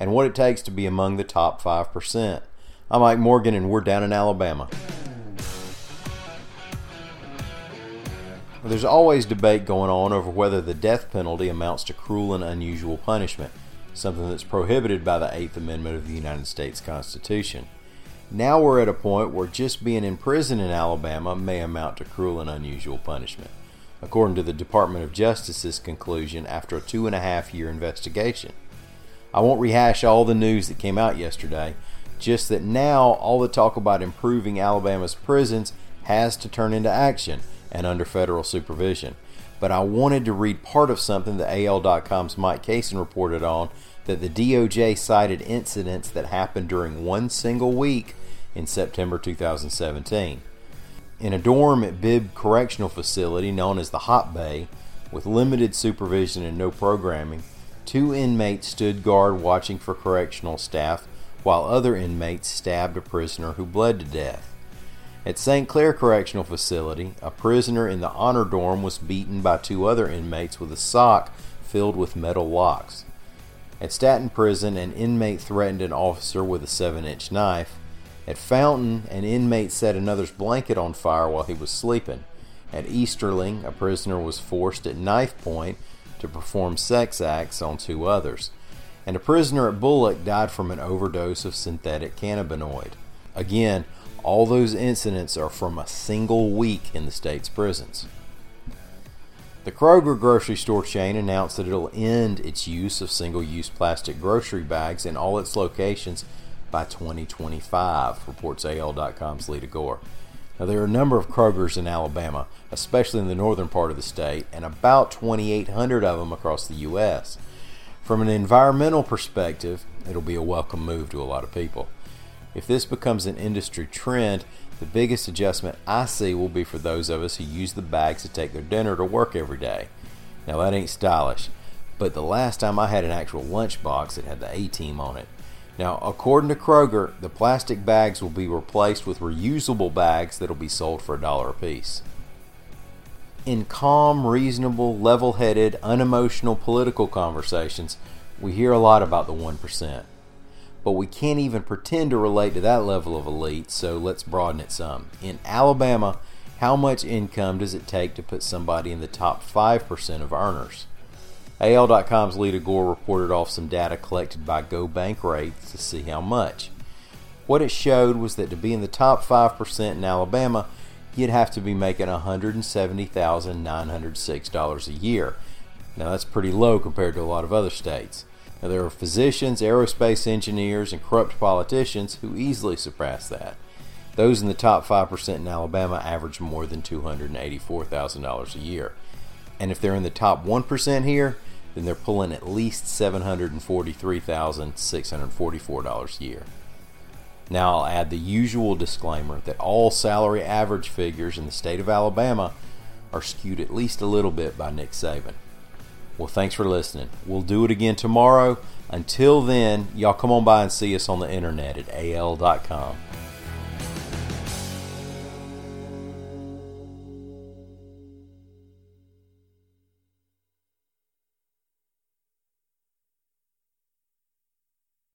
and what it takes to be among the top 5%. I'm Mike Morgan, and we're down in Alabama. There's always debate going on over whether the death penalty amounts to cruel and unusual punishment, something that's prohibited by the Eighth Amendment of the United States Constitution. Now we're at a point where just being in prison in Alabama may amount to cruel and unusual punishment, according to the Department of Justice's conclusion after a 2.5-year investigation. I won't rehash all the news that came out yesterday, just that now all the talk about improving Alabama's prisons has to turn into action and under federal supervision. But I wanted to read part of something that AL.com's Mike Kaysen reported on, that the DOJ cited incidents that happened during one single week in September 2017. In a dorm at Bibb Correctional Facility, known as the Hot Bay, with limited supervision and no programming, 2 inmates stood guard watching for correctional staff while other inmates stabbed a prisoner who bled to death. At St. Clair Correctional Facility, a prisoner in the honor dorm was beaten by 2 other inmates with a sock filled with metal locks. At Staten Prison, an inmate threatened an officer with a 7-inch knife. At Fountain, an inmate set another's blanket on fire while he was sleeping. At Easterling, a prisoner was forced at knife point to perform sex acts on 2 others, and a prisoner at Bullock died from an overdose of synthetic cannabinoid. Again, all those incidents are from a single week in the state's prisons. The Kroger grocery store chain announced that it'll end its use of single-use plastic grocery bags in all its locations by 2025, reports AL.com's Lita Gore. Now, there are a number of Krogers in Alabama, especially in the northern part of the state, and about 2,800 of them across the U.S. From an environmental perspective, it'll be a welcome move to a lot of people. If this becomes an industry trend, the biggest adjustment I see will be for those of us who use the bags to take their dinner to work every day. Now, that ain't stylish, but the last time I had an actual lunchbox, it had the A-Team on it. Now, according to Kroger, the plastic bags will be replaced with reusable bags that'll be sold for $1 a piece. In calm, reasonable, level-headed, unemotional political conversations, we hear a lot about the 1%. But we can't even pretend to relate to that level of elite, so let's broaden it some. In Alabama, how much income does it take to put somebody in the top 5% of earners? AL.com's Lita Gore reported off some data collected by GoBankRates to see how much. What it showed was that to be in the top 5% in Alabama, you'd have to be making $170,906 a year. Now, that's pretty low compared to a lot of other states. Now, there are physicians, aerospace engineers, and corrupt politicians who easily surpass that. Those in the top 5% in Alabama average more than $284,000 a year. And if they're in the top 1% here, then they're pulling at least $743,644 a year. Now, I'll add the usual disclaimer that all salary average figures in the state of Alabama are skewed at least a little bit by Nick Saban. Well, thanks for listening. We'll do it again tomorrow. Until then, y'all come on by and see us on the internet at AL.com.